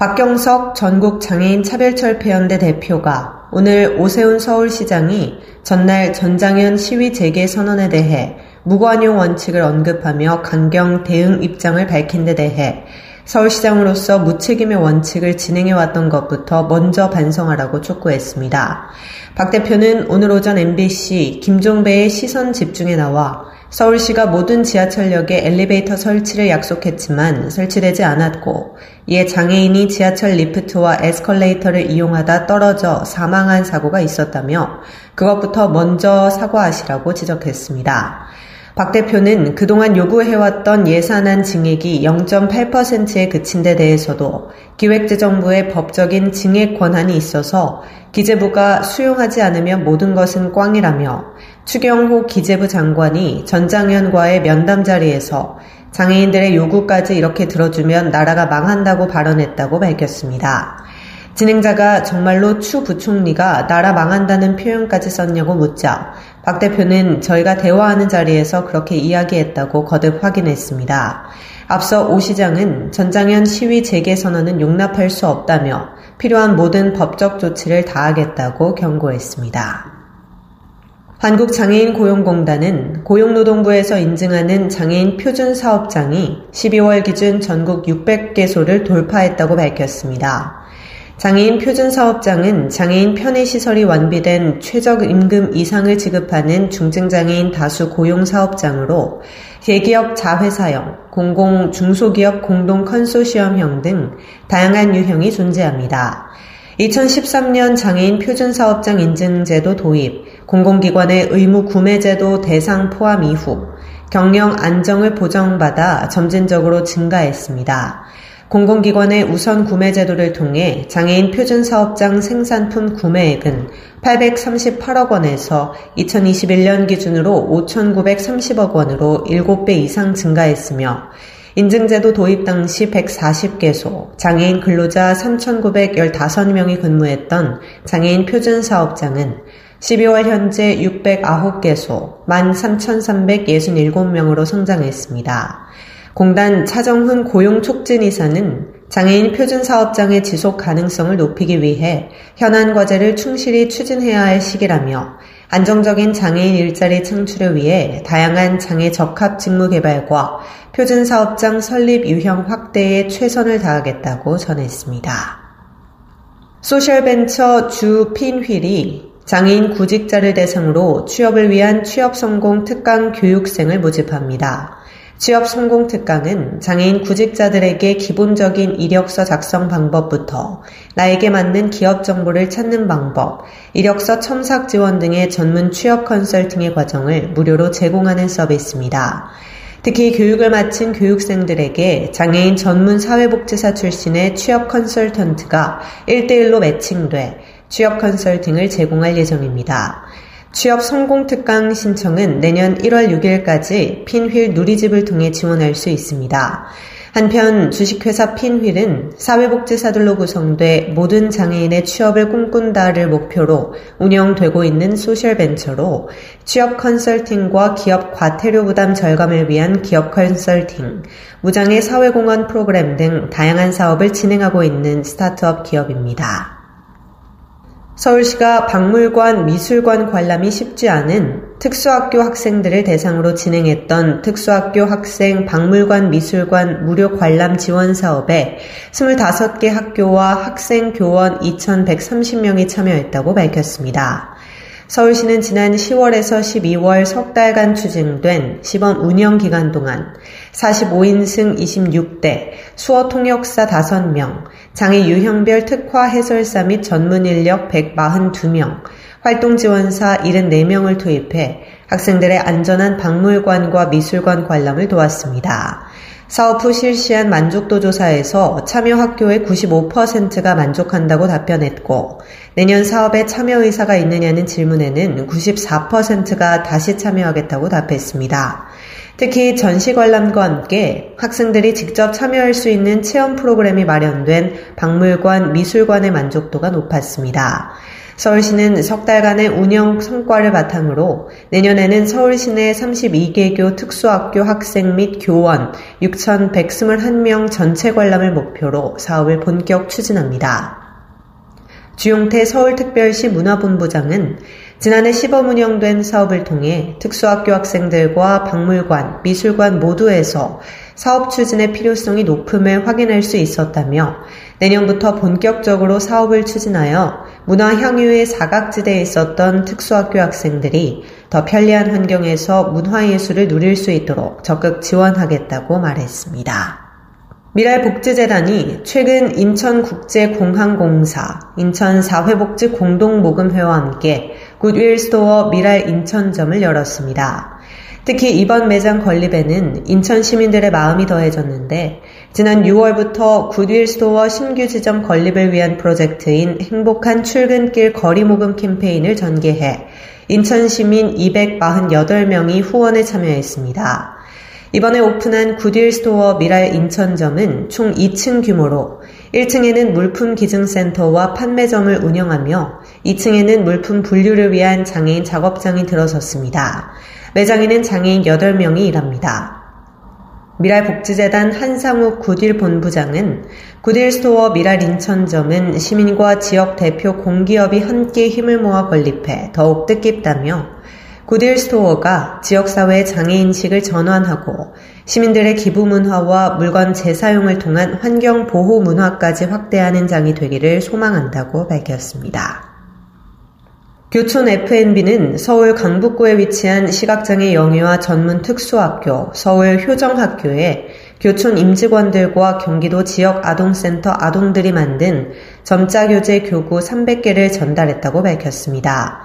박경석 전국장애인차별철폐연대 대표가 오늘 오세훈 서울시장이 전날 전장연 시위 재개 선언에 대해 무관용 원칙을 언급하며 강경 대응 입장을 밝힌 데 대해 서울시장으로서 무책임의 원칙을 진행해왔던 것부터 먼저 반성하라고 촉구했습니다. 박 대표는 오늘 오전 MBC 김종배의 시선 집중에 나와 서울시가 모든 지하철역에 엘리베이터 설치를 약속했지만 설치되지 않았고 이에 장애인이 지하철 리프트와 에스컬레이터를 이용하다 떨어져 사망한 사고가 있었다며 그것부터 먼저 사과하시라고 지적했습니다. 박 대표는 그동안 요구해왔던 예산안 증액이 0.8%에 그친 데 대해서도 기획재정부의 법적인 증액 권한이 있어서 기재부가 수용하지 않으면 모든 것은 꽝이라며 추경호 기재부 장관이 전장연과의 면담 자리에서 장애인들의 요구까지 이렇게 들어주면 나라가 망한다고 발언했다고 밝혔습니다. 진행자가 정말로 추 부총리가 나라 망한다는 표현까지 썼냐고 묻자 박 대표는 저희가 대화하는 자리에서 그렇게 이야기했다고 거듭 확인했습니다. 앞서 오 시장은 전장연 시위 재개 선언은 용납할 수 없다며 필요한 모든 법적 조치를 다하겠다고 경고했습니다. 한국장애인고용공단은 고용노동부에서 인증하는 장애인 표준사업장이 12월 기준 전국 600개소를 돌파했다고 밝혔습니다. 장애인 표준사업장은 장애인 편의시설이 완비된 최저임금 이상을 지급하는 중증장애인 다수 고용사업장으로 대기업 자회사형, 공공중소기업 공동컨소시엄형 등 다양한 유형이 존재합니다. 2013년 장애인 표준사업장 인증제도 도입, 공공기관의 의무구매제도 대상 포함 이후 경영 안정을 보장받아 점진적으로 증가했습니다. 공공기관의 우선 구매 제도를 통해 장애인 표준사업장 생산품 구매액은 838억 원에서 2021년 기준으로 5,930억 원으로 7배 이상 증가했으며 인증제도 도입 당시 140개소, 장애인 근로자 3,915명이 근무했던 장애인 표준사업장은 12월 현재 609개소, 13,367명으로 성장했습니다. 공단 차정훈 고용촉진이사는 장애인 표준사업장의 지속 가능성을 높이기 위해 현안 과제를 충실히 추진해야 할 시기라며 안정적인 장애인 일자리 창출을 위해 다양한 장애 적합 직무 개발과 표준사업장 설립 유형 확대에 최선을 다하겠다고 전했습니다. 소셜벤처 주 핀휠이 장애인 구직자를 대상으로 취업을 위한 취업성공 특강 교육생을 모집합니다. 취업성공특강은 장애인 구직자들에게 기본적인 이력서 작성 방법부터 나에게 맞는 기업 정보를 찾는 방법, 이력서 첨삭 지원 등의 전문 취업 컨설팅의 과정을 무료로 제공하는 서비스입니다. 특히 교육을 마친 교육생들에게 장애인 전문 사회복지사 출신의 취업 컨설턴트가 1:1로 매칭돼 취업 컨설팅을 제공할 예정입니다. 취업 성공 특강 신청은 내년 1월 6일까지 핀휠 누리집을 통해 지원할 수 있습니다. 한편 주식회사 핀휠은 사회복지사들로 구성돼 모든 장애인의 취업을 꿈꾼다를 목표로 운영되고 있는 소셜벤처로 취업 컨설팅과 기업 과태료 부담 절감을 위한 기업 컨설팅, 무장애 사회공헌 프로그램 등 다양한 사업을 진행하고 있는 스타트업 기업입니다. 서울시가 박물관, 미술관 관람이 쉽지 않은 특수학교 학생들을 대상으로 진행했던 특수학교 학생 박물관, 미술관 무료 관람 지원 사업에 25개 학교와 학생 교원 2,130명이 참여했다고 밝혔습니다. 서울시는 지난 10월에서 12월 석 달간 추진된 시범 운영 기간 동안 45인승 26대, 수어 통역사 5명, 장애 유형별 특화 해설사 및 전문 인력 142명, 활동 지원사 74명을 투입해 학생들의 안전한 박물관과 미술관 관람을 도왔습니다. 사업 후 실시한 만족도 조사에서 참여 학교의 95%가 만족한다고 답변했고, 내년 사업에 참여 의사가 있느냐는 질문에는 94%가 다시 참여하겠다고 답했습니다. 특히 전시 관람과 함께 학생들이 직접 참여할 수 있는 체험 프로그램이 마련된 박물관, 미술관의 만족도가 높았습니다. 서울시는 석 달간의 운영 성과를 바탕으로 내년에는 서울시내 32개교 특수학교 학생 및 교원 6,121명 전체 관람을 목표로 사업을 본격 추진합니다. 주용태 서울특별시 문화본부장은 지난해 시범 운영된 사업을 통해 특수학교 학생들과 박물관, 미술관 모두에서 사업 추진의 필요성이 높음을 확인할 수 있었다며, 내년부터 본격적으로 사업을 추진하여 문화향유의 사각지대에 있었던 특수학교 학생들이 더 편리한 환경에서 문화예술을 누릴 수 있도록 적극 지원하겠다고 말했습니다. 미랄복지재단이 최근 인천국제공항공사, 인천사회복지공동모금회와 함께 굿윌스토어 미랄 인천점을 열었습니다. 특히 이번 매장 건립에는 인천 시민들의 마음이 더해졌는데, 지난 6월부터 굿윌스토어 신규 지점 건립을 위한 프로젝트인 행복한 출근길 거리 모금 캠페인을 전개해 인천 시민 248명이 후원에 참여했습니다. 이번에 오픈한 굿윌스토어 미랄 인천점은 총 2층 규모로 1층에는 물품 기증센터와 판매점을 운영하며 2층에는 물품 분류를 위한 장애인 작업장이 들어섰습니다. 매장에는 장애인 8명이 일합니다. 미랄복지재단 한상욱 굿윌 본부장은 굿윌스토어 미랄 인천점은 시민과 지역 대표 공기업이 함께 힘을 모아 건립해 더욱 뜻깊다며, 굿윌스토어가 지역사회의 장애인식을 전환하고 시민들의 기부 문화와 물건 재사용을 통한 환경보호 문화까지 확대하는 장이 되기를 소망한다고 밝혔습니다. 교촌 F&B는 서울 강북구에 위치한 시각장애 영유아 전문 특수학교 서울 효정학교에 교촌 임직원들과 경기도 지역 아동센터 아동들이 만든 점자교재 교구 300개를 전달했다고 밝혔습니다.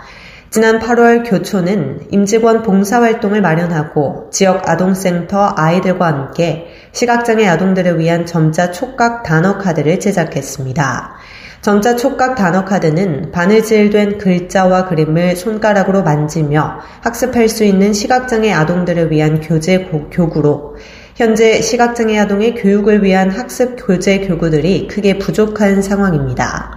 지난 8월 교촌은 임직원 봉사활동을 마련하고 지역 아동센터 아이들과 함께 시각장애 아동들을 위한 점자 촉각 단어 카드를 제작했습니다. 점자 촉각 단어 카드는 바느질된 글자와 그림을 손가락으로 만지며 학습할 수 있는 시각장애 아동들을 위한 교재 교구로, 현재 시각장애 아동의 교육을 위한 학습 교재 교구들이 크게 부족한 상황입니다.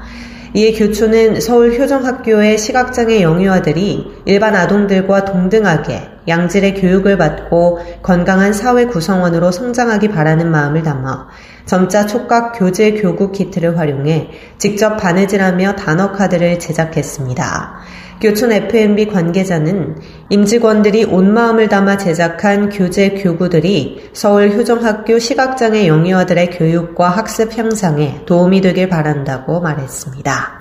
이에 교촌은 서울 효정학교의 시각장애 영유아들이 일반 아동들과 동등하게 양질의 교육을 받고 건강한 사회 구성원으로 성장하기 바라는 마음을 담아 점자 촉각 교재 교구 키트를 활용해 직접 바느질하며 단어 카드를 제작했습니다. 교촌 F&B 관계자는 임직원들이 온 마음을 담아 제작한 교재 교구들이 서울 효정학교 시각장애 영유아들의 교육과 학습 향상에 도움이 되길 바란다고 말했습니다.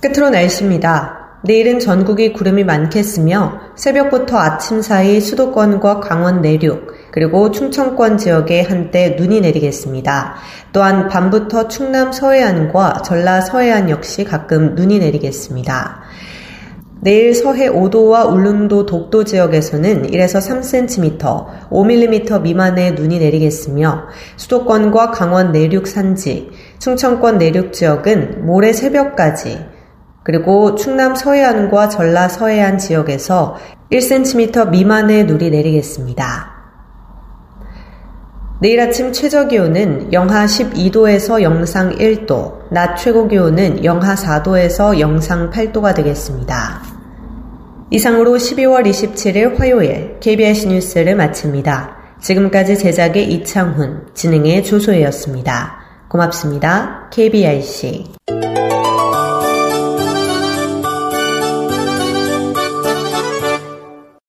끝으로 날씨입니다. 내일은 전국이 구름이 많겠으며 새벽부터 아침 사이 수도권과 강원 내륙, 그리고 충청권 지역에 한때 눈이 내리겠습니다. 또한 밤부터 충남 서해안과 전라 서해안 역시 가끔 눈이 내리겠습니다. 내일 서해 5도와 울릉도 독도 지역에서는 1에서 3cm, 5mm 미만의 눈이 내리겠으며, 수도권과 강원 내륙 산지, 충청권 내륙 지역은 모레 새벽까지, 그리고 충남 서해안과 전라 서해안 지역에서 1cm 미만의 눈이 내리겠습니다. 내일 아침 최저기온은 영하 12도에서 영상 1도, 낮 최고기온은 영하 4도에서 영상 8도가 되겠습니다. 이상으로 12월 27일 화요일 KBS 뉴스를 마칩니다. 지금까지 제작의 이창훈, 진행의 조소혜였습니다. 고맙습니다. KBIC